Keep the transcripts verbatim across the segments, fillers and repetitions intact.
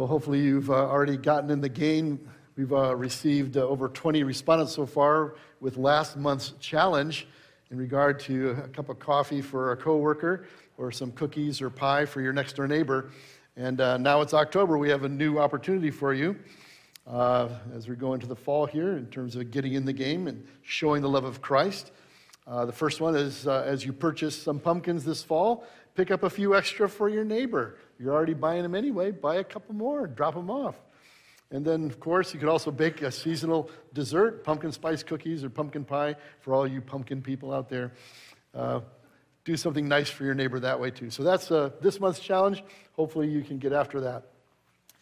Well, hopefully you've uh, already gotten in the game. We've uh, received uh, over twenty respondents so far with last month's challenge in regard to a cup of coffee for a coworker or some cookies or pie for your next door neighbor. And uh, now it's October. We have a new opportunity for you uh, as we go into the fall here in terms of getting in the game and showing the love of Christ. Uh, the first one is uh, as you purchase some pumpkins this fall, pick up a few extra for your neighbor. You're already buying them anyway. Buy a couple more. Drop them off. And then, of course, you could also bake a seasonal dessert, pumpkin spice cookies or pumpkin pie for all you pumpkin people out there. Uh, do something nice for your neighbor that way, too. So that's uh, this month's challenge. Hopefully you can get after that. I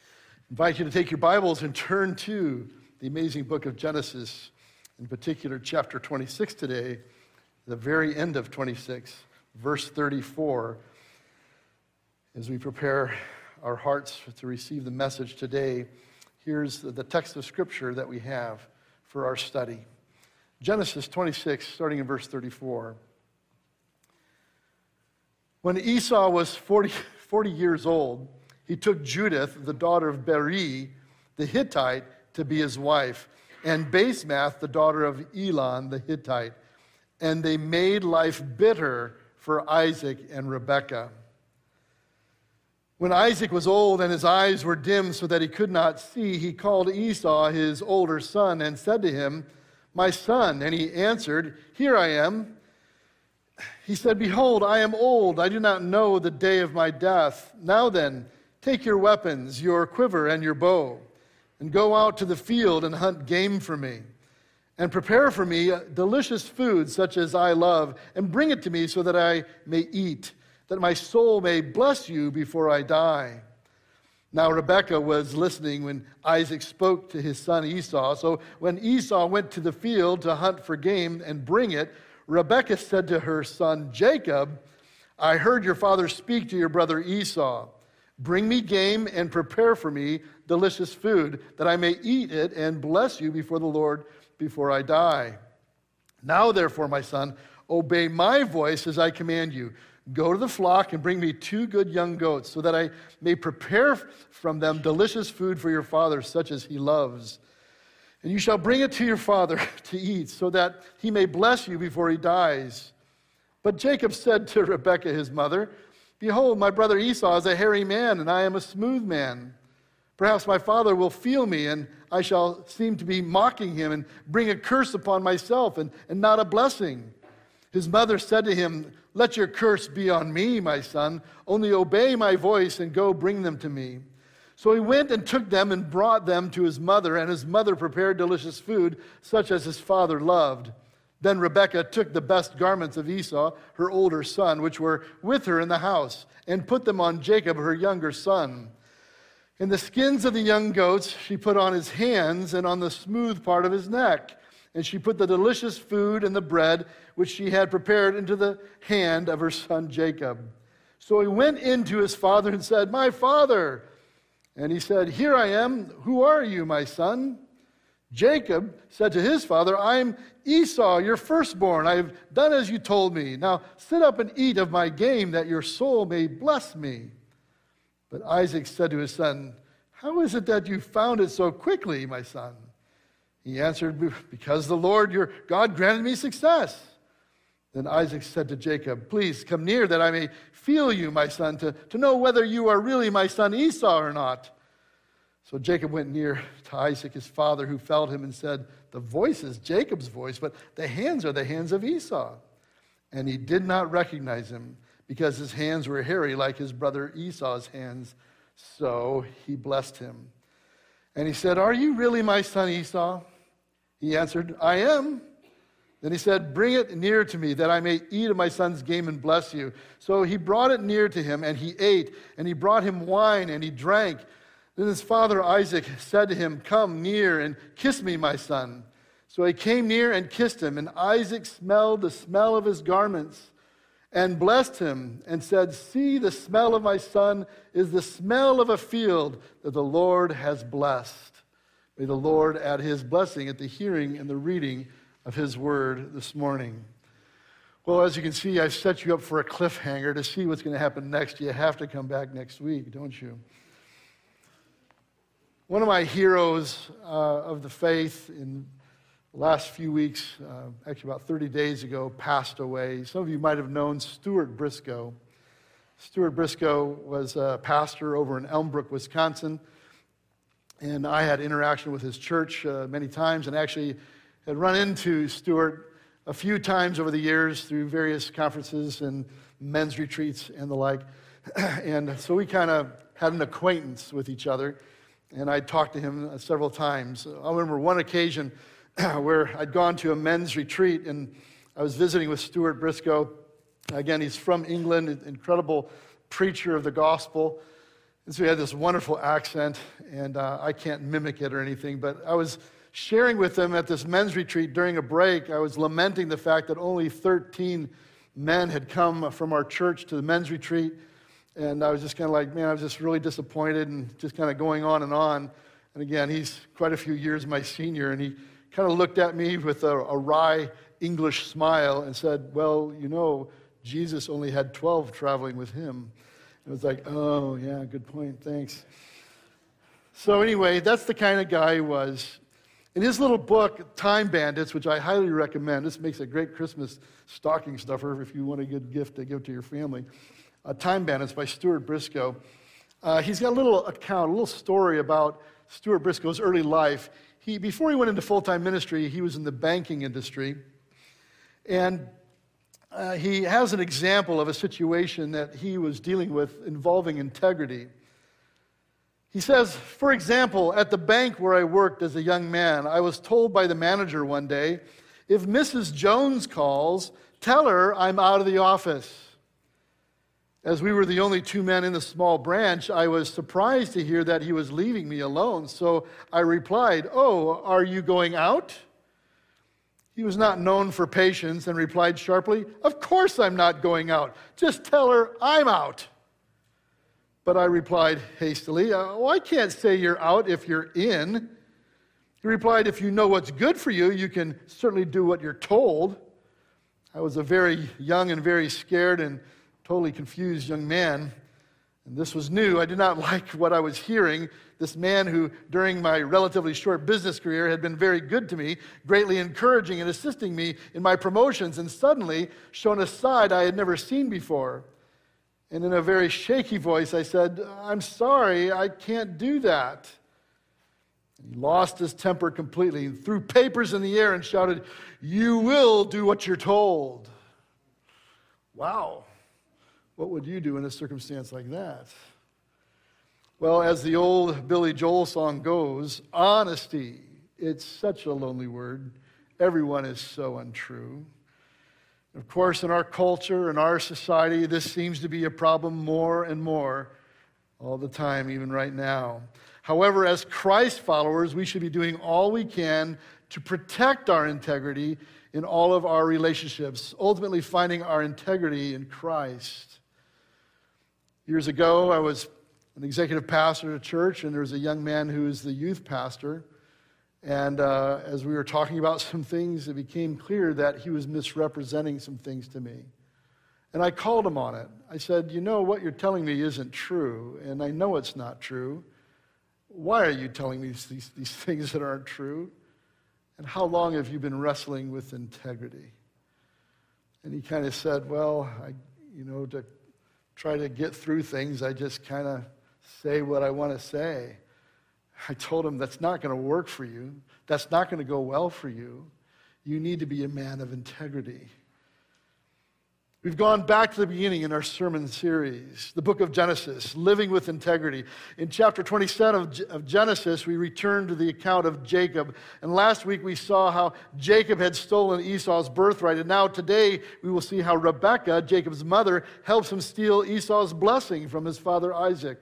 invite you to take your Bibles and turn to the amazing book of Genesis, in particular chapter twenty-six today, the very end of twenty-six, verse thirty-four. As we prepare our hearts to receive the message today, here's the text of Scripture that we have for our study. Genesis twenty-six, starting in verse thirty-four. When Esau was forty, forty years old, he took Judith, the daughter of Beri, the Hittite, to be his wife, and Basemath, the daughter of Elon, the Hittite. And they made life bitter for Isaac and Rebekah. When Isaac was old and his eyes were dim so that he could not see, he called Esau, his older son, and said to him, "My son." And he answered, "Here I am." He said, "Behold, I am old. I do not know the day of my death. Now then, take your weapons, your quiver and your bow, and go out to the field and hunt game for me. And prepare for me delicious food such as I love, and bring it to me so that I may eat, that my soul may bless you before I die." Now Rebekah was listening when Isaac spoke to his son Esau. So when Esau went to the field to hunt for game and bring it, Rebekah said to her son Jacob, "I heard your father speak to your brother Esau. Bring me game and prepare for me delicious food, that I may eat it and bless you before the Lord before I die. Now therefore, my son, obey my voice as I command you. Go to the flock and bring me two good young goats, so that I may prepare from them delicious food for your father, such as he loves. And you shall bring it to your father to eat, so that he may bless you before he dies." But Jacob said to Rebekah, his mother, "Behold, my brother Esau is a hairy man, and I am a smooth man. Perhaps my father will feel me, and I shall seem to be mocking him and bring a curse upon myself and, and not a blessing." His mother said to him, "Let your curse be on me, my son. Only obey my voice and go bring them to me." So he went and took them and brought them to his mother, and his mother prepared delicious food, such as his father loved. Then Rebekah took the best garments of Esau, her older son, which were with her in the house, and put them on Jacob, her younger son. And the skins of the young goats she put on his hands and on the smooth part of his neck. And she put the delicious food and the bread which she had prepared into the hand of her son Jacob. So he went in to his father and said, "My father." And he said, "Here I am. Who are you, my son?" Jacob said to his father, "I am Esau, your firstborn. I have done as you told me. Now sit up and eat of my game, that your soul may bless me." But Isaac said to his son, "How is it that you found it so quickly, my son?" He answered, "Because the Lord your God granted me success." Then Isaac said to Jacob, "Please come near that I may feel you, my son, to, to know whether you are really my son Esau or not." So Jacob went near to Isaac, his father, who felt him and said, "The voice is Jacob's voice, but the hands are the hands of Esau." And he did not recognize him because his hands were hairy like his brother Esau's hands. So he blessed him. And he said, "Are you really my son Esau?" He answered, "I am." Then he said, "Bring it near to me, that I may eat of my son's game and bless you." So he brought it near to him, and he ate, and he brought him wine, and he drank. Then his father Isaac said to him, "Come near and kiss me, my son." So he came near and kissed him, and Isaac smelled the smell of his garments and blessed him and said, "See, the smell of my son is the smell of a field that the Lord has blessed." May the Lord add his blessing at the hearing and the reading of his word this morning. Well, as you can see, I've set you up for a cliffhanger to see what's going to happen next. You have to come back next week, don't you? One of my heroes uh, of the faith in the last few weeks, uh, actually about thirty days ago, passed away. Some of you might have known Stuart Briscoe. Stuart Briscoe was a pastor over in Elmbrook, Wisconsin, and I had interaction with his church uh, many times, and actually had run into Stuart a few times over the years through various conferences and men's retreats and the like. And so we kind of had an acquaintance with each other, and I talked to him several times. I remember one occasion where I'd gone to a men's retreat, and I was visiting with Stuart Briscoe. Again, he's from England, an incredible preacher of the gospel. And so he had this wonderful accent, and uh, I can't mimic it or anything, but I was sharing with him at this men's retreat during a break. I was lamenting the fact that only thirteen men had come from our church to the men's retreat, and I was just kind of like, man, I was just really disappointed and just kind of going on and on. And again, he's quite a few years my senior, and he kind of looked at me with a, a wry English smile and said, well, you know, Jesus only had twelve traveling with him. It was like, oh, yeah, good point, thanks. So anyway, that's the kind of guy he was. In his little book, Time Bandits, which I highly recommend, this makes a great Christmas stocking stuffer if you want a good gift to give to your family, uh, Time Bandits by Stuart Briscoe. Uh, he's got a little account, a little story about Stuart Briscoe's early life. He, before he went into full-time ministry, he was in the banking industry, and Uh, he has an example of a situation that he was dealing with involving integrity. He says, for example, at the bank where I worked as a young man, I was told by the manager one day, if Missus Jones calls, tell her I'm out of the office. As we were the only two men in the small branch, I was surprised to hear that he was leaving me alone. So I replied, oh, are you going out? He was not known for patience and replied sharply, of course I'm not going out. Just tell her I'm out. But I replied hastily, oh, I can't say you're out if you're in. He replied, if you know what's good for you, you can certainly do what you're told. I was a very young and very scared and totally confused young man. And this was new. I did not like what I was hearing. This man who, during my relatively short business career, had been very good to me, greatly encouraging and assisting me in my promotions, and suddenly shown a side I had never seen before. And in a very shaky voice, I said, I'm sorry, I can't do that. And he lost his temper completely and threw papers in the air and shouted, you will do what you're told. Wow. What would you do in a circumstance like that? Well, as the old Billy Joel song goes, honesty, it's such a lonely word. Everyone is so untrue. Of course, in our culture, in our society, this seems to be a problem more and more all the time, even right now. However, as Christ followers, we should be doing all we can to protect our integrity in all of our relationships, ultimately finding our integrity in Christ. Years ago, I was an executive pastor at a church, and there was a young man who was the youth pastor. And uh, as we were talking about some things, it became clear that he was misrepresenting some things to me. And I called him on it. I said, you know, what you're telling me isn't true, and I know it's not true. Why are you telling me these, these, these things that aren't true? And how long have you been wrestling with integrity? And he kind of said, well, I, you know, to try to get through things, I just kind of say what I want to say. I told him, that's not going to work for you. That's not going to go well for you. You need to be a man of integrity. We've gone back to the beginning in our sermon series, the book of Genesis, living with integrity. In chapter twenty-seven of Genesis, we return to the account of Jacob. And last week we saw how Jacob had stolen Esau's birthright. And now today we will see how Rebekah, Jacob's mother, helps him steal Esau's blessing from his father Isaac.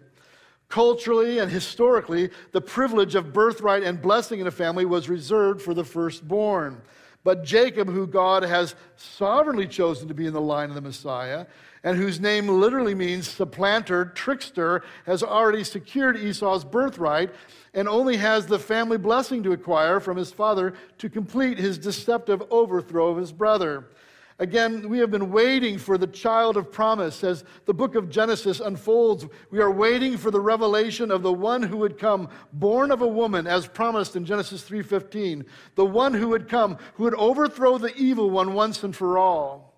Culturally and historically, the privilege of birthright and blessing in a family was reserved for the firstborn. But Jacob, who God has sovereignly chosen to be in the line of the Messiah, and whose name literally means supplanter, trickster, has already secured Esau's birthright and only has the family blessing to acquire from his father to complete his deceptive overthrow of his brother. Again, we have been waiting for the child of promise. As the book of Genesis unfolds, we are waiting for the revelation of the one who would come, born of a woman, as promised in Genesis three fifteen, the one who would come, who would overthrow the evil one once and for all.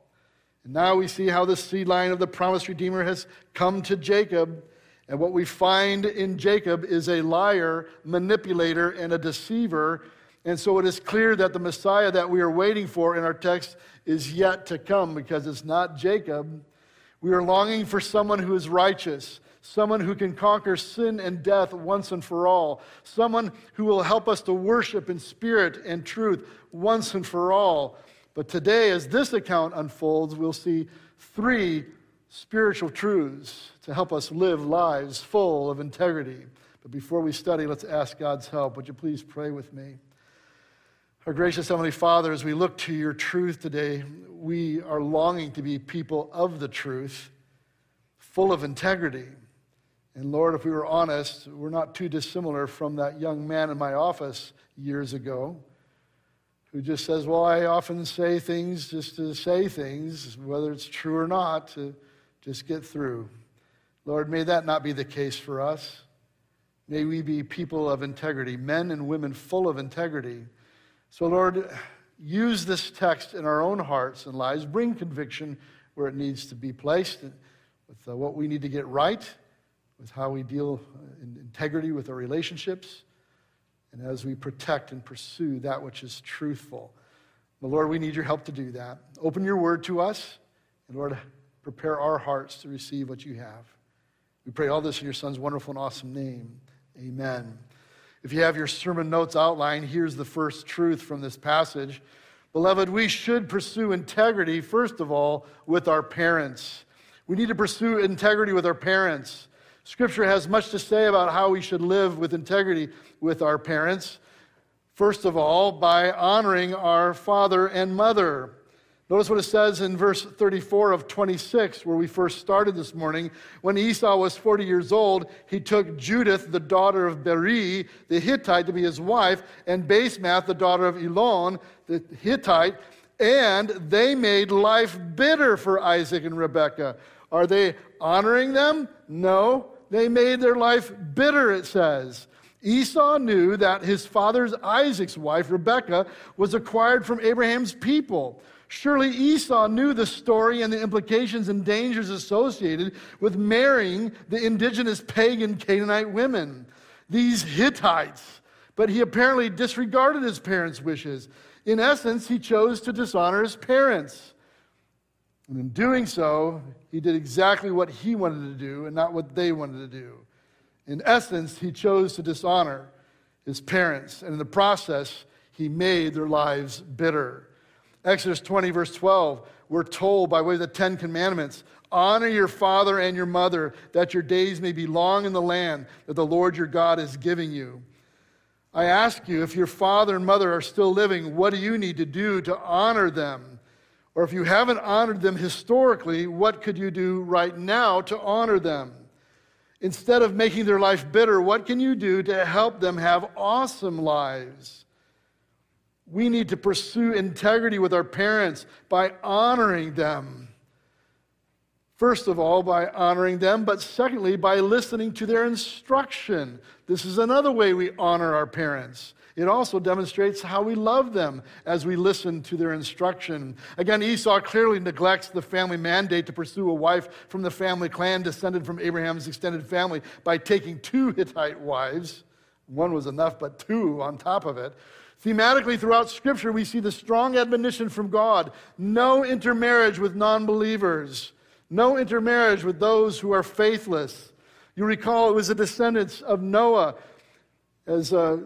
And now we see how the seed line of the promised Redeemer has come to Jacob, and what we find in Jacob is a liar, manipulator, and a deceiver. And so it is clear that the Messiah that we are waiting for in our text is yet to come, because it's not Jacob. We are longing for someone who is righteous, someone who can conquer sin and death once and for all, someone who will help us to worship in spirit and truth once and for all. But today, as this account unfolds, we'll see three spiritual truths to help us live lives full of integrity. But before we study, let's ask God's help. Would you please pray with me? Our gracious Heavenly Father, as we look to your truth today, we are longing to be people of the truth, full of integrity. And Lord, if we were honest, we're not too dissimilar from that young man in my office years ago who just says, well, I often say things just to say things, whether it's true or not, to just get through. Lord, may that not be the case for us. May we be people of integrity, men and women full of integrity. So, Lord, use this text in our own hearts and lives. Bring conviction where it needs to be placed, with uh, what we need to get right, with how we deal in integrity with our relationships, and as we protect and pursue that which is truthful. But, Lord, we need your help to do that. Open your word to us, and, Lord, prepare our hearts to receive what you have. We pray all this in your Son's wonderful and awesome name. Amen. If you have your sermon notes outlined, here's the first truth from this passage. Beloved, we should pursue integrity, first of all, with our parents. We need to pursue integrity with our parents. Scripture has much to say about how we should live with integrity with our parents. First of all, by honoring our father and mother. Notice what it says in verse thirty-four of twenty-six, where we first started this morning. When Esau was forty years old, he took Judith, the daughter of Beri, the Hittite, to be his wife, and Basemath, the daughter of Elon, the Hittite, and they made life bitter for Isaac and Rebekah. Are they honoring them? No, they made their life bitter, it says. Esau knew that his father's Isaac's wife, Rebekah, was acquired from Abraham's people. Surely Esau knew the story and the implications and dangers associated with marrying the indigenous pagan Canaanite women, these Hittites. But he apparently disregarded his parents' wishes. In essence, he chose to dishonor his parents. And in doing so, he did exactly what he wanted to do and not what they wanted to do. In essence, he chose to dishonor his parents. And in the process, he made their lives bitter. Exodus twenty, verse twelve, we're told by way of the Ten Commandments, honor your father and your mother, that your days may be long in the land that the Lord your God is giving you. I ask you, if your father and mother are still living, what do you need to do to honor them? Or if you haven't honored them historically, what could you do right now to honor them? Instead of making their life bitter, what can you do to help them have awesome lives? We need to pursue integrity with our parents by honoring them. First of all, by honoring them, but secondly, by listening to their instruction. This is another way we honor our parents. It also demonstrates how we love them as we listen to their instruction. Again, Esau clearly neglects the family mandate to pursue a wife from the family clan descended from Abraham's extended family by taking two Hittite wives. One was enough, but two on top of it. Thematically, throughout Scripture, we see the strong admonition from God, no intermarriage with non-believers, no intermarriage with those who are faithless. You recall it was the descendants of Noah, as uh,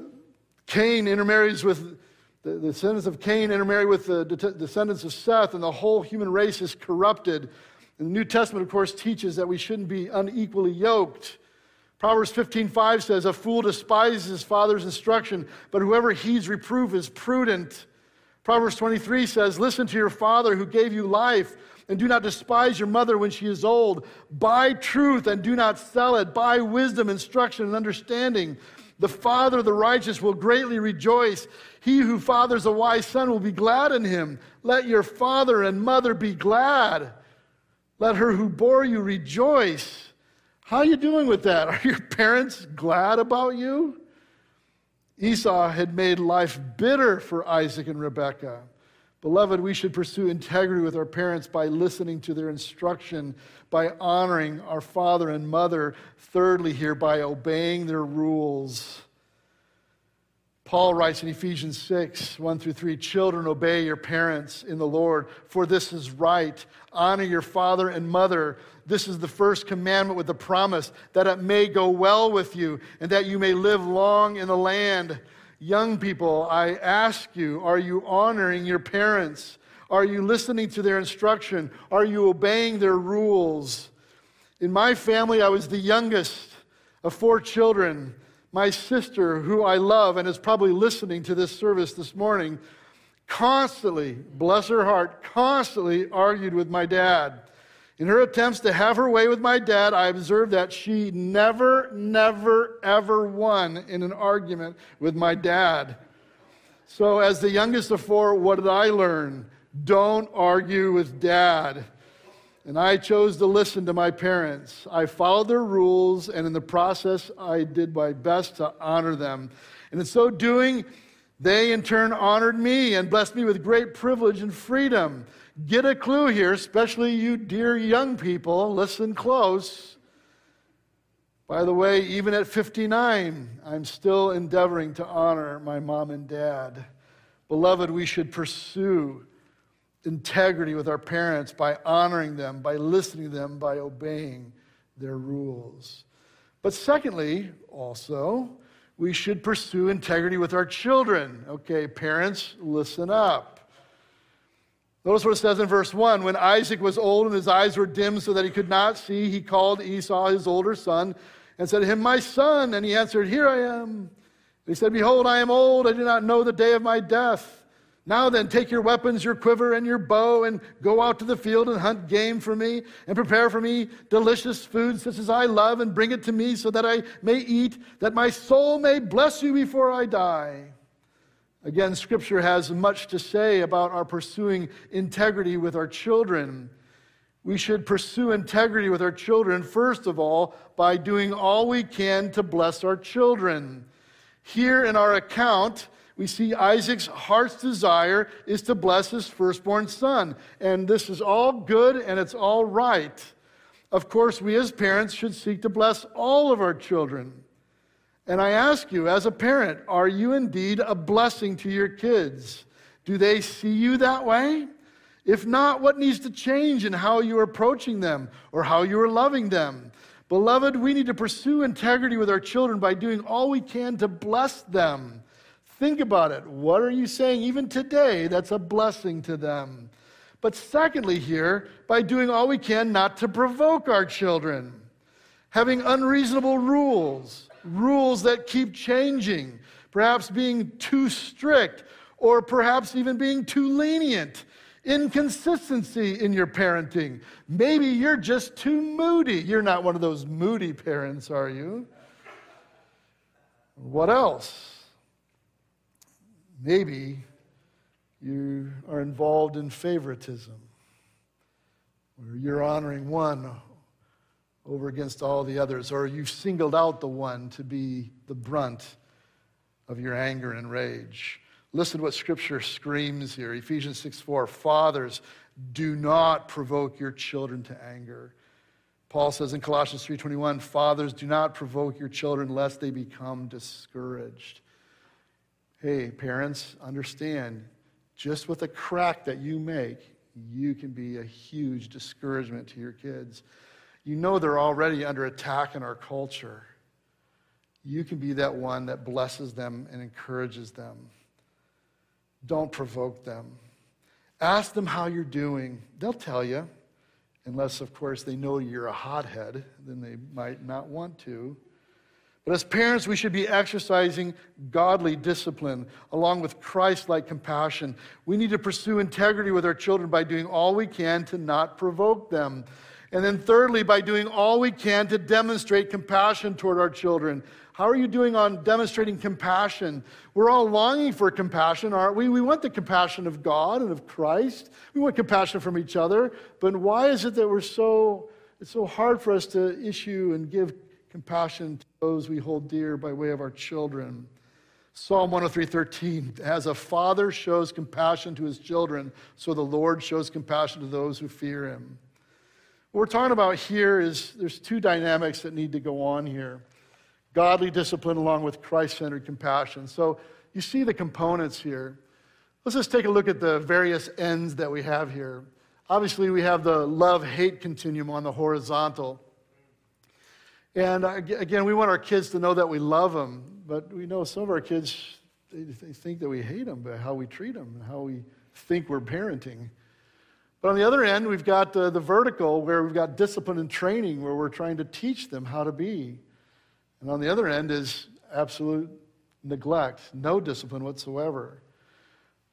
Cain intermarries with, the descendants of Cain intermarry with the descendants of Seth, and the whole human race is corrupted. And the New Testament, of course, teaches that we shouldn't be unequally yoked. Proverbs fifteen five says, a fool despises his father's instruction, but whoever heeds reproof is prudent. Proverbs twenty-three says, listen to your father who gave you life, and do not despise your mother when she is old. Buy truth and do not sell it. Buy wisdom, instruction, and understanding. The father of the righteous will greatly rejoice. He who fathers a wise son will be glad in him. Let your father and mother be glad. Let her who bore you rejoice. How are you doing with that? Are your parents glad about you? Esau had made life bitter for Isaac and Rebekah. Beloved, we should pursue integrity with our parents by listening to their instruction, by honoring our father and mother. Thirdly here, by obeying their rules. Paul writes in Ephesians six, one through three, children, obey your parents in the Lord, for this is right. Honor your father and mother. This is the first commandment with the promise that it may go well with you and that you may live long in the land. Young people, I ask you, are you honoring your parents? Are you listening to their instruction? Are you obeying their rules? In my family, I was the youngest of four children. My sister, who I love and is probably listening to this service this morning, constantly, bless her heart, constantly argued with my dad. In her attempts to have her way with my dad, I observed that she never, never, ever won in an argument with my dad. So as the youngest of four, what did I learn? Don't argue with dad. And I chose to listen to my parents. I followed their rules, and in the process, I did my best to honor them. And in so doing, they in turn honored me and blessed me with great privilege and freedom. Get a clue here, especially you dear young people. Listen close. By the way, even at fifty-nine, I'm still endeavoring to honor my mom and dad. Beloved, we should pursue integrity with our parents by honoring them, by listening to them, by obeying their rules. But secondly, also, we should pursue integrity with our children. Okay, parents, listen up. Notice what it says in verse one. When Isaac was old and his eyes were dim so that he could not see, he called Esau, his older son, and said to him, my son. And he answered, here I am. And he said, behold, I am old. I do not know the day of my death. Now then, take your weapons, your quiver, and your bow, and go out to the field and hunt game for me, and prepare for me delicious food such as I love, and bring it to me so that I may eat, that my soul may bless you before I die. Again, Scripture has much to say about our pursuing integrity with our children. We should pursue integrity with our children, first of all, by doing all we can to bless our children. Here in our account, we see Isaac's heart's desire is to bless his firstborn son. And this is all good and it's all right. Of course, we as parents should seek to bless all of our children. And I ask you, as a parent, are you indeed a blessing to your kids? Do they see you that way? If not, what needs to change in how you are approaching them or how you are loving them? Beloved, we need to pursue integrity with our children by doing all we can to bless them. Think about it. What are you saying even today that's a blessing to them? But secondly here, by doing all we can not to provoke our children. Having unreasonable rules, rules that keep changing, perhaps being too strict, or perhaps even being too lenient. Inconsistency in your parenting. Maybe you're just too moody. You're not one of those moody parents, are you? What else? Maybe you are involved in favoritism, where you're honoring one over against all the others, or you've singled out the one to be the brunt of your anger and rage. Listen to what Scripture screams here. Ephesians six four, fathers, do not provoke your children to anger. Paul says in Colossians three twenty-one, fathers, do not provoke your children lest they become discouraged. Hey, parents, understand, just with a crack that you make, you can be a huge discouragement to your kids. You know they're already under attack in our culture. You can be that one that blesses them and encourages them. Don't provoke them. Ask them how you're doing. They'll tell you, unless, of course, they know you're a hothead, then they might not want to. But as parents, we should be exercising godly discipline along with Christ-like compassion. We need to pursue integrity with our children by doing all we can to not provoke them. And then thirdly, by doing all we can to demonstrate compassion toward our children. How are you doing on demonstrating compassion? We're all longing for compassion, aren't we? We want the compassion of God and of Christ. We want compassion from each other. But why is it that we're so, it's so hard for us to issue and give compassion to those we hold dear by way of our children? Psalm one oh three, thirteen, as a father shows compassion to his children, so the Lord shows compassion to those who fear him. What we're talking about here is there's two dynamics that need to go on here. Godly discipline along with Christ-centered compassion. So you see the components here. Let's just take a look at the various ends that we have here. Obviously, we have the love-hate continuum on the horizontal. And again, we want our kids to know that we love them, but we know some of our kids, they think that we hate them by how we treat them and how we think we're parenting. But on the other end, we've got the, the vertical, where we've got discipline and training, where we're trying to teach them how to be. And on the other end is absolute neglect, no discipline whatsoever.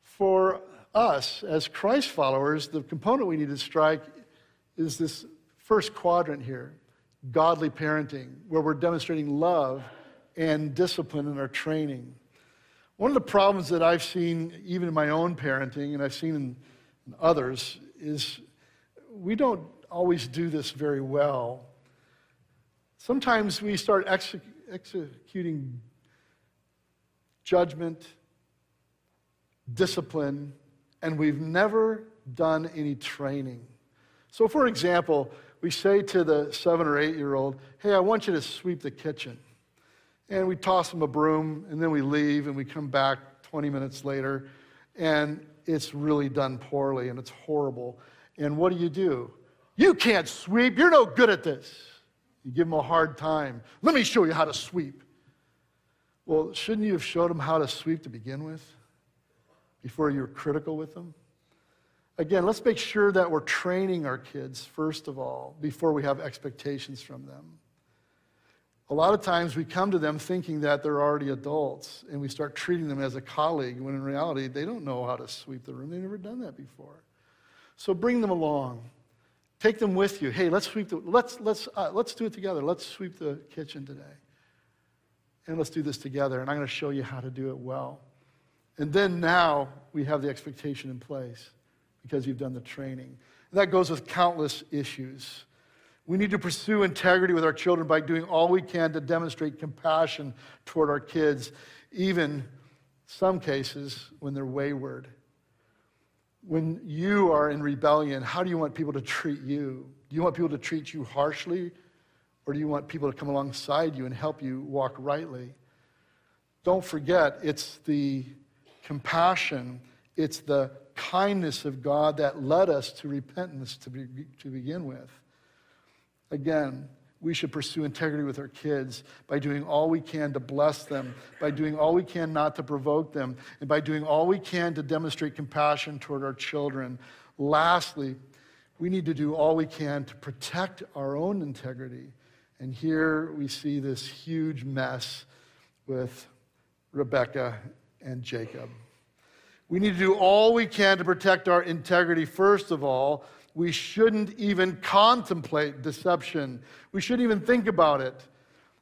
For us, as Christ followers, the component we need to strike is this first quadrant here, godly parenting, where we're demonstrating love and discipline in our training. One of the problems that I've seen, even in my own parenting, and I've seen in others, is we don't always do this very well. Sometimes we start exec- executing judgment, discipline, and we've never done any training. So, for example, we say to the seven or eight-year-old, hey, I want you to sweep the kitchen. And we toss them a broom, and then we leave, and we come back twenty minutes later, and it's really done poorly, and it's horrible. And what do you do? You can't sweep. You're no good at this. You give them a hard time. Let me show you how to sweep. Well, shouldn't you have showed them how to sweep to begin with before you were critical with them? Again, let's make sure that we're training our kids, first of all, before we have expectations from them. A lot of times we come to them thinking that they're already adults, and we start treating them as a colleague, when in reality, they don't know how to sweep the room. They've never done that before. So bring them along. Take them with you. Hey, let's sweep the, let's, let's, uh, let's do it together. Let's sweep the kitchen today. And let's do this together, and I'm going to show you how to do it well. And then now we have the expectation in place because you've done the training. And that goes with countless issues. We need to pursue integrity with our children by doing all we can to demonstrate compassion toward our kids, even some cases when they're wayward. When you are in rebellion, how do you want people to treat you? Do you want people to treat you harshly, or do you want people to come alongside you and help you walk rightly? Don't forget, it's the compassion, it's the kindness of God that led us to repentance to, be, to begin with. Again, we should pursue integrity with our kids by doing all we can to bless them, by doing all we can not to provoke them, and by doing all we can to demonstrate compassion toward our children. Lastly, we need to do all we can to protect our own integrity. And here we see this huge mess with Rebecca and Jacob. We need to do all we can to protect our integrity, first of all. We shouldn't even contemplate deception. We shouldn't even think about it.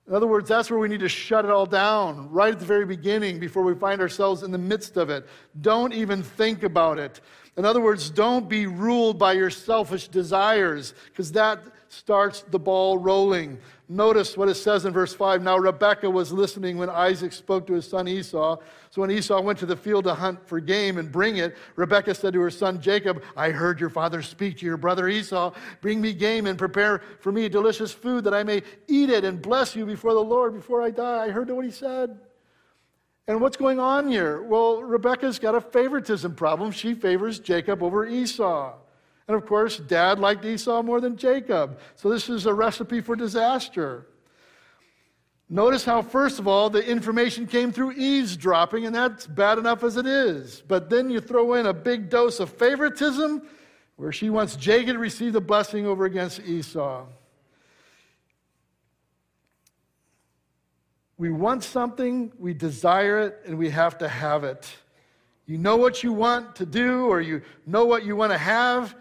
In other words, that's where we need to shut it all down, right at the very beginning, before we find ourselves in the midst of it. Don't even think about it. In other words, don't be ruled by your selfish desires, because that starts the ball rolling. Notice what it says in verse five. Now Rebekah was listening when Isaac spoke to his son Esau. So when Esau went to the field to hunt for game and bring it, Rebekah said to her son Jacob, I heard your father speak to your brother Esau. Bring me game and prepare for me delicious food that I may eat it and bless you before the Lord, before I die. I heard what he said. And what's going on here? Well, Rebekah's got a favoritism problem. She favors Jacob over Esau. And of course, Dad liked Esau more than Jacob. So this is a recipe for disaster. Notice how, first of all, the information came through eavesdropping, and that's bad enough as it is. But then you throw in a big dose of favoritism, where she wants Jacob to receive the blessing over against Esau. We want something, we desire it, and we have to have it. You know what you want to do, or you know what you want to have,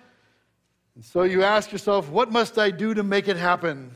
and so you ask yourself, what must I do to make it happen?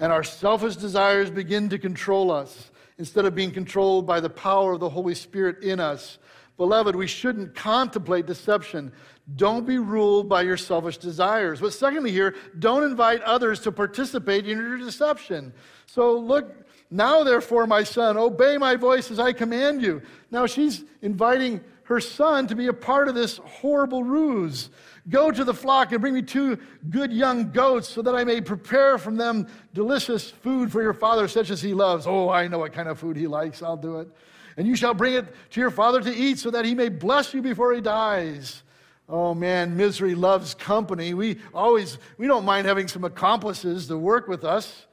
And our selfish desires begin to control us instead of being controlled by the power of the Holy Spirit in us. Beloved, we shouldn't contemplate deception. Don't be ruled by your selfish desires. But secondly here, don't invite others to participate in your deception. So look, now therefore, my son, obey my voice as I command you. Now she's inviting her son to be a part of this horrible ruse. Go to the flock and bring me two good young goats so that I may prepare from them delicious food for your father, such as he loves. Oh, I know what kind of food he likes. I'll do it. And you shall bring it to your father to eat so that he may bless you before he dies. Oh man, misery loves company. We always, we don't mind having some accomplices to work with us.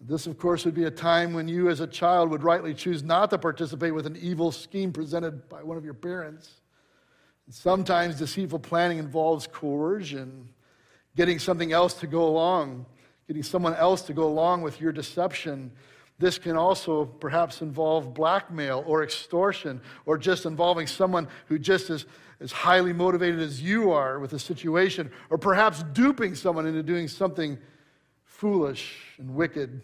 This, of course, would be a time when you as a child would rightly choose not to participate with an evil scheme presented by one of your parents. Sometimes deceitful planning involves coercion, getting something else to go along, getting someone else to go along with your deception. This can also perhaps involve blackmail or extortion or just involving someone who just is as highly motivated as you are with a situation, or perhaps duping someone into doing something foolish and wicked.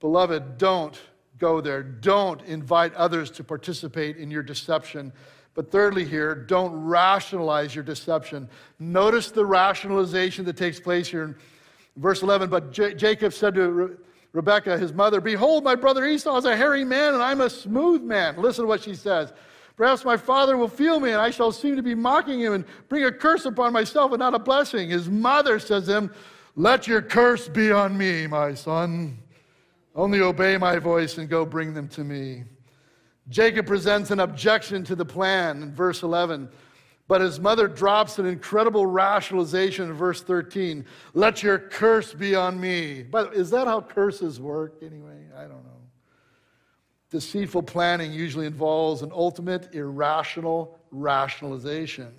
Beloved, don't go there. Don't invite others to participate in your deception. But thirdly here, don't rationalize your deception. Notice the rationalization that takes place here in verse eleven. But J- Jacob said to Re- Rebekah, his mother, behold, my brother Esau is a hairy man, and I'm a smooth man. Listen to what she says. Perhaps my father will feel me, and I shall seem to be mocking him and bring a curse upon myself and not a blessing. His mother says to him, let your curse be on me, my son. Only obey my voice and go bring them to me. Jacob presents an objection to the plan in verse eleven, but his mother drops an incredible rationalization in verse thirteen. Let your curse be on me. But is that how curses work anyway? I don't know. Deceitful planning usually involves an ultimate irrational rationalization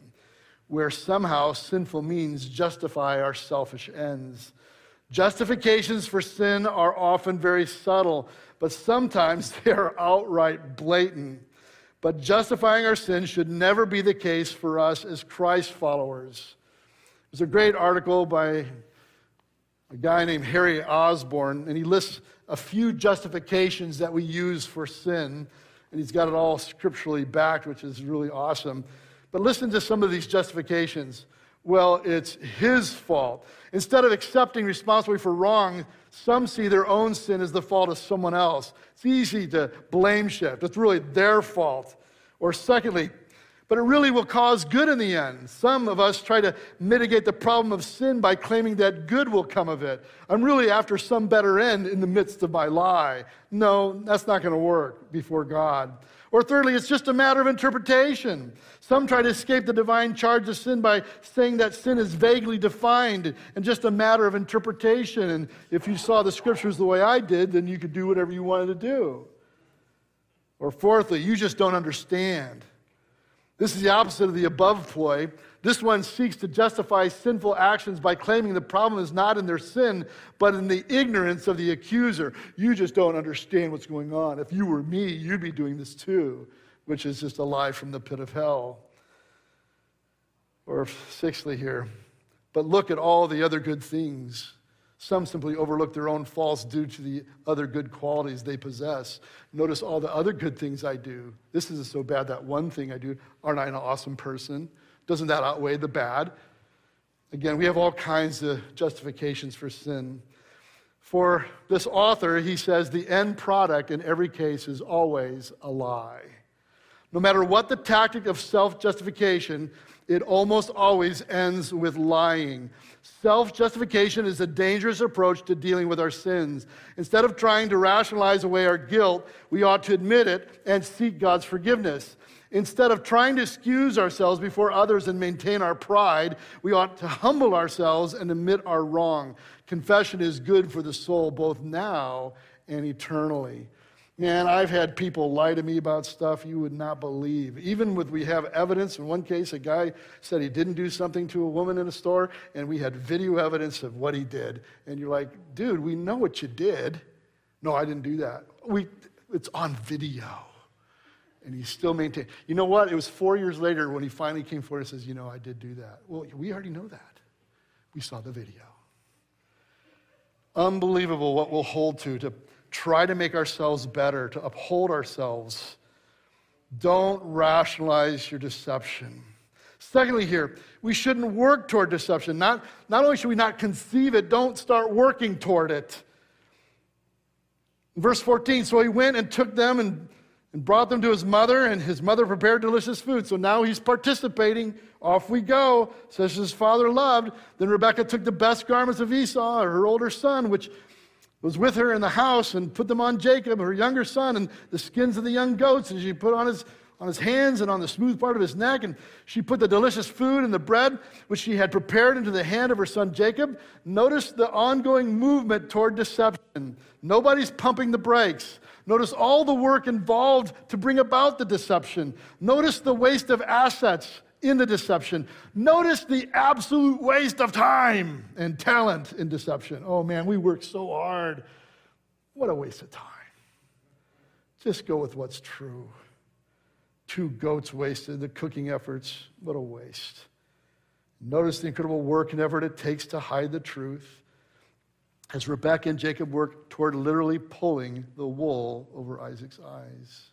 where somehow sinful means justify our selfish ends. Justifications for sin are often very subtle, but sometimes they are outright blatant. But justifying our sin should never be the case for us as Christ followers. There's a great article by a guy named Harry Osborne, and he lists a few justifications that we use for sin, and he's got it all scripturally backed, which is really awesome. But listen to some of these justifications. Well, it's his fault. Instead of accepting responsibility for wrong, some see their own sin as the fault of someone else. It's easy to blame shift. It's really their fault. Or secondly, but it really will cause good in the end. Some of us try to mitigate the problem of sin by claiming that good will come of it. I'm really after some better end in the midst of my lie. No, that's not going to work before God. Or thirdly, it's just a matter of interpretation. Some try to escape the divine charge of sin by saying that sin is vaguely defined and just a matter of interpretation. And if you saw the scriptures the way I did, then you could do whatever you wanted to do. Or fourthly, you just don't understand. This is the opposite of the above ploy. This one seeks to justify sinful actions by claiming the problem is not in their sin, but in the ignorance of the accuser. You just don't understand what's going on. If you were me, you'd be doing this too, which is just a lie from the pit of hell. Or sixthly here, but look at all the other good things. Some simply overlook their own faults due to the other good qualities they possess. Notice all the other good things I do. This isn't so bad, that one thing I do. Aren't I an awesome person? Doesn't that outweigh the bad? Again, we have all kinds of justifications for sin. For this author, he says the end product in every case is always a lie. No matter what the tactic of self-justification, it almost always ends with lying. Self-justification is a dangerous approach to dealing with our sins. Instead of trying to rationalize away our guilt, we ought to admit it and seek God's forgiveness. Instead of trying to excuse ourselves before others and maintain our pride, we ought to humble ourselves and admit our wrong. Confession is good for the soul both now and eternally. Man, I've had people lie to me about stuff you would not believe. Even with, we have evidence. In one case, a guy said he didn't do something to a woman in a store, and we had video evidence of what he did. And you're like, dude, we know what you did. No, I didn't do that. We, it's on video. And he still maintained. You know what? It was four years later when he finally came forward and says, you know, I did do that. Well, we already know that. We saw the video. Unbelievable what we'll hold to, to try to make ourselves better, to uphold ourselves. Don't rationalize your deception. Secondly here, we shouldn't work toward deception. Not, not only should we not conceive it, don't start working toward it. In verse fourteen, so he went and took them and and brought them to his mother, and his mother prepared delicious food. So now he's participating. Off we go, says his father loved. Then Rebekah took the best garments of Esau, her older son, which was with her in the house, and put them on Jacob, her younger son, and the skins of the young goats, and she put on his, on his hands and on the smooth part of his neck, and she put the delicious food and the bread which she had prepared into the hand of her son Jacob. Notice the ongoing movement toward deception. Nobody's pumping the brakes. Notice all the work involved to bring about the deception. Notice the waste of assets in the deception. Notice the absolute waste of time and talent in deception. Oh man, we work so hard. What a waste of time. Just go with what's true. Two goats wasted, the cooking efforts, what a waste. Notice the incredible work and effort it takes to hide the truth, as Rebekah and Jacob worked toward literally pulling the wool over Isaac's eyes.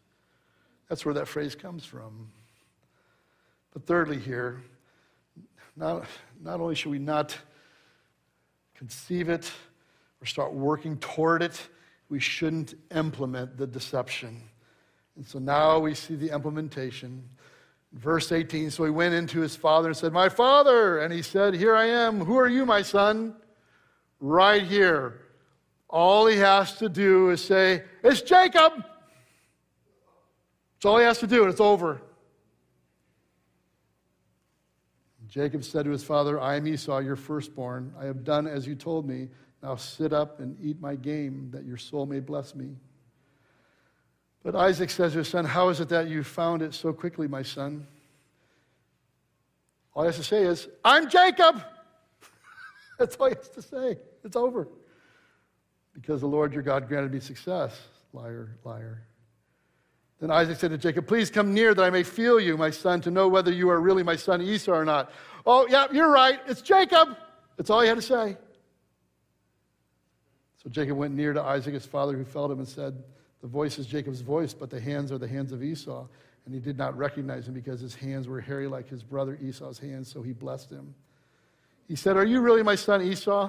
That's where that phrase comes from. But thirdly here, not, not only should we not conceive it or start working toward it, we shouldn't implement the deception. And so now we see the implementation. Verse eighteen, so he went into his father and said, my father! And he said, here I am. Who are you, my son? Right here, all he has to do is say, it's Jacob. That's all he has to do, and it's over. Jacob said to his father, I am Esau, your firstborn. I have done as you told me. Now sit up and eat my game, that your soul may bless me. But Isaac says to his son, how is it that you found it so quickly, my son? All he has to say is, I'm Jacob. That's all he has to say. It's over. Because the Lord your God granted me success. Liar, liar. Then Isaac said to Jacob, please come near that I may feel you, my son, to know whether you are really my son Esau or not. Oh, yeah, you're right. It's Jacob. That's all he had to say. So Jacob went near to Isaac, his father, who felt him and said, the voice is Jacob's voice, but the hands are the hands of Esau. And he did not recognize him because his hands were hairy like his brother Esau's hands, so he blessed him. He said, are you really my son Esau?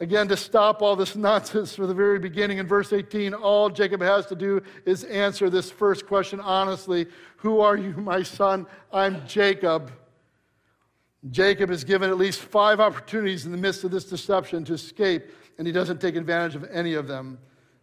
Again, to stop all this nonsense from the very beginning in verse eighteen, all Jacob has to do is answer this first question honestly. Who are you, my son? I'm Jacob. Jacob is given at least five opportunities in the midst of this deception to escape, and he doesn't take advantage of any of them.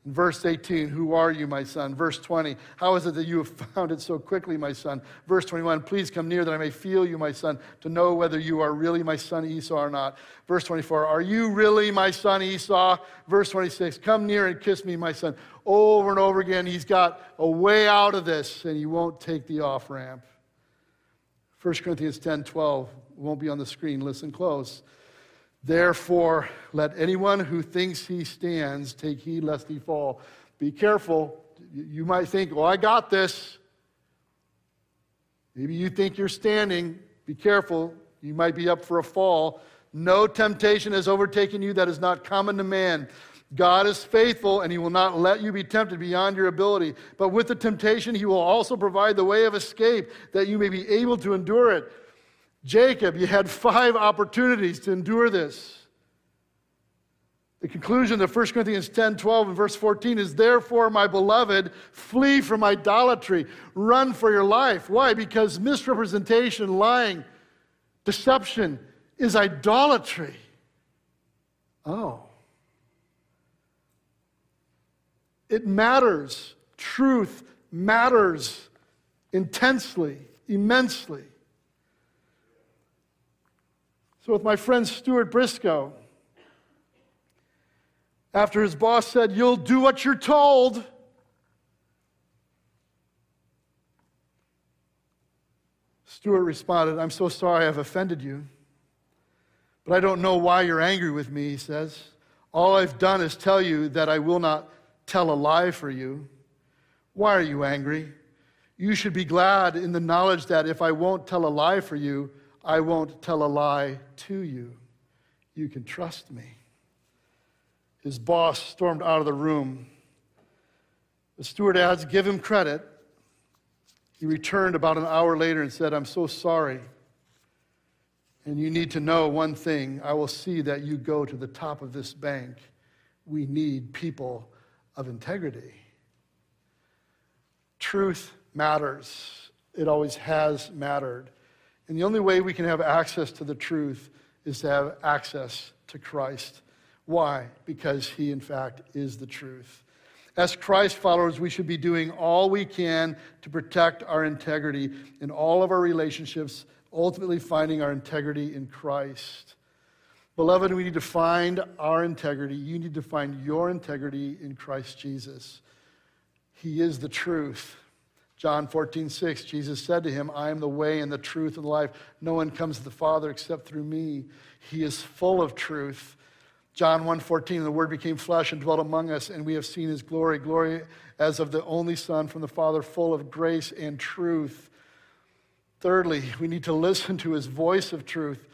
In verse eighteen, who are you, my son? Verse twenty, how is it that you have found it so quickly, my son? Verse twenty-one, please come near that I may feel you, my son, to know whether you are really my son Esau or not. Verse twenty-four, are you really my son Esau? Verse twenty-six, come near and kiss me, my son. Over and over again, he's got a way out of this, and he won't take the off-ramp. First Corinthians ten twelve, won't be on the screen, listen close. Therefore, let anyone who thinks he stands take heed lest he fall. Be careful. You might think, well, I got this. Maybe you think you're standing. Be careful. You might be up for a fall. No temptation has overtaken you that is not common to man. God is faithful, and he will not let you be tempted beyond your ability. But with the temptation, he will also provide the way of escape that you may be able to endure it. Jacob, you had five opportunities to endure this. The conclusion of First Corinthians ten twelve and verse fourteen is, therefore, my beloved, flee from idolatry. Run for your life. Why? Because misrepresentation, lying, deception is idolatry. Oh. It matters. Truth matters intensely, immensely. So with my friend Stuart Briscoe, after his boss said, "You'll do what you're told," Stuart responded, "I'm so sorry I've offended you, but I don't know why you're angry with me," he says. "All I've done is tell you that I will not tell a lie for you. Why are you angry? You should be glad in the knowledge that if I won't tell a lie for you, I won't tell a lie to you. You can trust me." His boss stormed out of the room. The steward adds, "Give him credit. He returned about an hour later and said, 'I'm so sorry. And you need to know one thing. I will see that you go to the top of this bank. We need people of integrity.'" Truth matters. It always has mattered. And the only way we can have access to the truth is to have access to Christ. Why? Because he, in fact, is the truth. As Christ followers, we should be doing all we can to protect our integrity in all of our relationships, ultimately finding our integrity in Christ. Beloved, we need to find our integrity. You need to find your integrity in Christ Jesus. He is the truth. John fourteen six, Jesus said to him, "I am the way and the truth and the life. No one comes to the Father except through me." He is full of truth. John one fourteen, "The Word became flesh and dwelt among us, and we have seen his glory, glory as of the only Son from the Father, full of grace and truth." Thirdly, we need to listen to his voice of truth.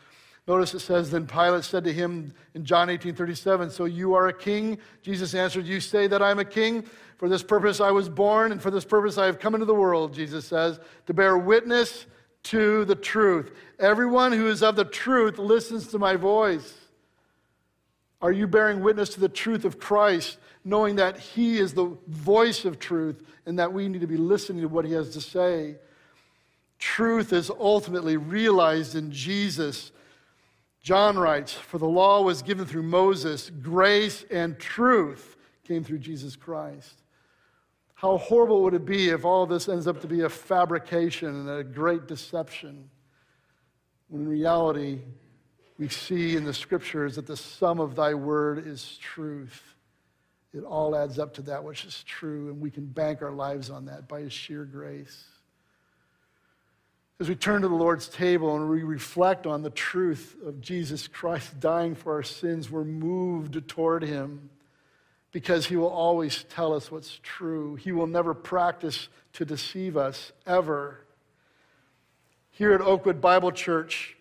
Notice it says, "Then Pilate said to him," in John eighteen thirty-seven, "So you are a king?" Jesus answered, "You say that I am a king? For this purpose I was born, and for this purpose I have come into the world," Jesus says, "to bear witness to the truth. Everyone who is of the truth listens to my voice." Are you bearing witness to the truth of Christ, knowing that he is the voice of truth and that we need to be listening to what he has to say? Truth is ultimately realized in Jesus. John writes, "For the law was given through Moses, grace and truth came through Jesus Christ." How horrible would it be if all this ends up to be a fabrication and a great deception, when in reality, we see in the scriptures that the sum of thy word is truth. It all adds up to that which is true, and we can bank our lives on that by his sheer grace. As we turn to the Lord's table and we reflect on the truth of Jesus Christ dying for our sins, we're moved toward him because he will always tell us what's true. He will never practice to deceive us, ever. Here at Oakwood Bible Church,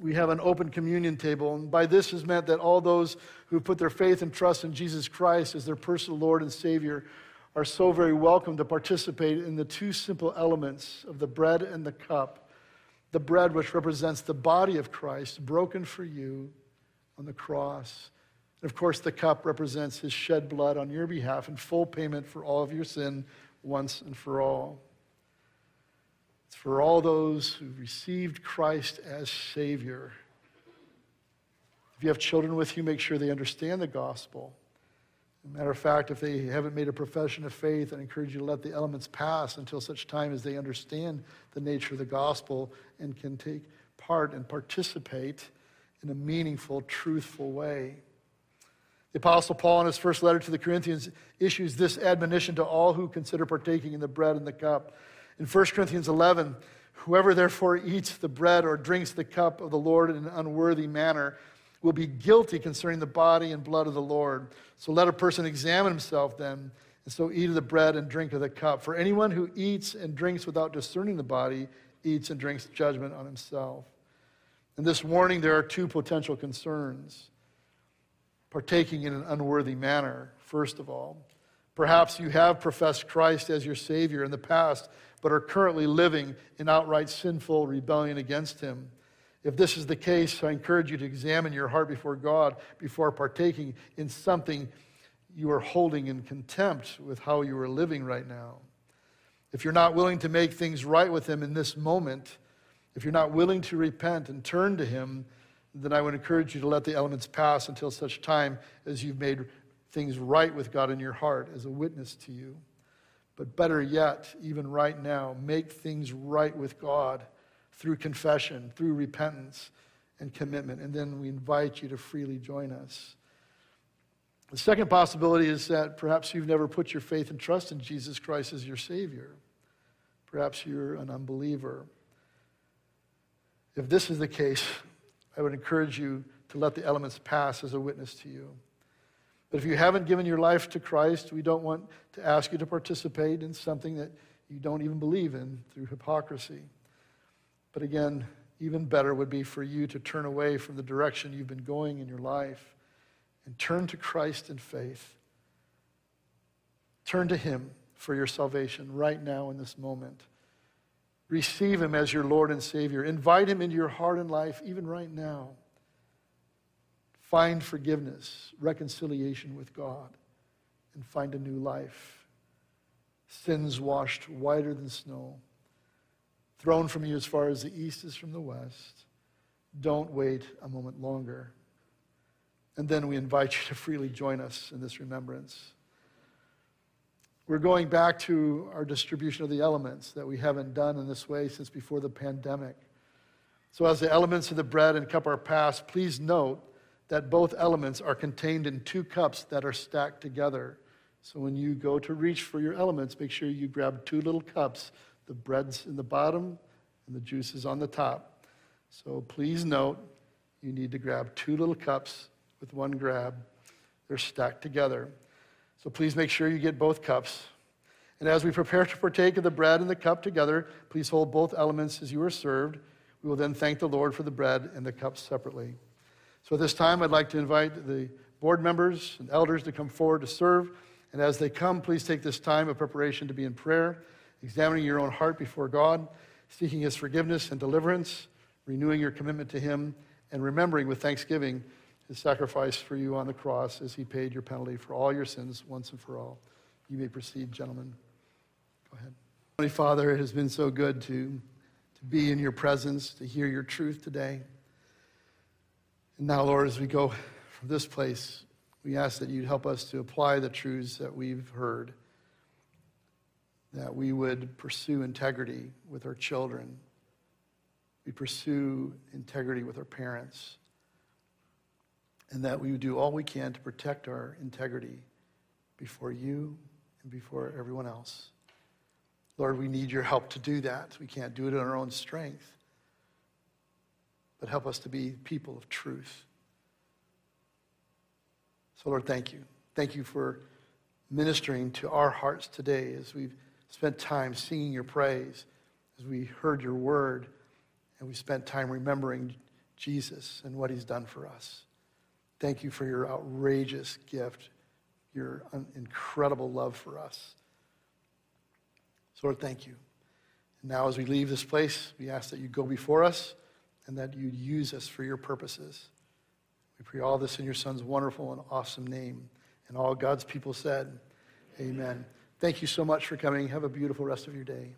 we have an open communion table, and by this is meant that all those who put their faith and trust in Jesus Christ as their personal Lord and Savior are so very welcome to participate in the two simple elements of the bread and the cup, the bread which represents the body of Christ broken for you on the cross. And of course, the cup represents his shed blood on your behalf in full payment for all of your sin once and for all. It's for all those who received Christ as Savior. If you have children with you, make sure they understand the gospel. As a matter of fact, if they haven't made a profession of faith, I encourage you to let the elements pass until such time as they understand the nature of the gospel and can take part and participate in a meaningful, truthful way. The Apostle Paul, in his first letter to the Corinthians, issues this admonition to all who consider partaking in the bread and the cup. In First Corinthians eleven, "Whoever therefore eats the bread or drinks the cup of the Lord in an unworthy manner will be guilty concerning the body and blood of the Lord. So let a person examine himself then, and so eat of the bread and drink of the cup. For anyone who eats and drinks without discerning the body eats and drinks judgment on himself." In this warning, there are two potential concerns. Partaking in an unworthy manner, first of all. Perhaps you have professed Christ as your Savior in the past, but are currently living in outright sinful rebellion against him. If this is the case, I encourage you to examine your heart before God before partaking in something you are holding in contempt with how you are living right now. If you're not willing to make things right with him in this moment, if you're not willing to repent and turn to him, then I would encourage you to let the elements pass until such time as you've made things right with God in your heart as a witness to you. But better yet, even right now, make things right with God through confession, through repentance and commitment. And then we invite you to freely join us. The second possibility is that perhaps you've never put your faith and trust in Jesus Christ as your Savior. Perhaps you're an unbeliever. If this is the case, I would encourage you to let the elements pass as a witness to you. But if you haven't given your life to Christ, we don't want to ask you to participate in something that you don't even believe in through hypocrisy. But again, even better would be for you to turn away from the direction you've been going in your life and turn to Christ in faith. Turn to Him for your salvation right now in this moment. Receive Him as your Lord and Savior. Invite Him into your heart and life even right now. Find forgiveness, reconciliation with God, and find a new life. Sins washed whiter than snow, thrown from you as far as the east is from the west. Don't wait a moment longer. And then we invite you to freely join us in this remembrance. We're going back to our distribution of the elements that we haven't done in this way since before the pandemic. So as the elements of the bread and cup are passed, please note that both elements are contained in two cups that are stacked together. So when you go to reach for your elements, make sure you grab two little cups. The bread's in the bottom and the juice is on the top. So please note, you need to grab two little cups with one grab. They're stacked together. So please make sure you get both cups. And as we prepare to partake of the bread and the cup together, please hold both elements as you are served. We will then thank the Lord for the bread and the cup separately. So at this time, I'd like to invite the board members and elders to come forward to serve. And as they come, please take this time of preparation to be in prayer, examining your own heart before God, seeking His forgiveness and deliverance, renewing your commitment to Him, and remembering with thanksgiving His sacrifice for you on the cross as He paid your penalty for all your sins once and for all. You may proceed, gentlemen. Go ahead. Holy Father, it has been so good to, to be in your presence, to hear your truth today. And now, Lord, as we go from this place, we ask that you'd help us to apply the truths that we've heard, that we would pursue integrity with our children. We pursue integrity with our parents, and that we would do all we can to protect our integrity before you and before everyone else. Lord, we need your help to do that. We can't do it in our own strength, but help us to be people of truth. So Lord, thank you. Thank you for ministering to our hearts today as we've spent time singing your praise, as we heard your word, and we spent time remembering Jesus and what he's done for us. Thank you for your outrageous gift, your incredible love for us. So Lord, thank you. And now as we leave this place, we ask that you go before us and that you use us for your purposes. We pray all this in your Son's wonderful and awesome name. And all God's people said, amen. Amen. Thank you so much for coming. Have a beautiful rest of your day.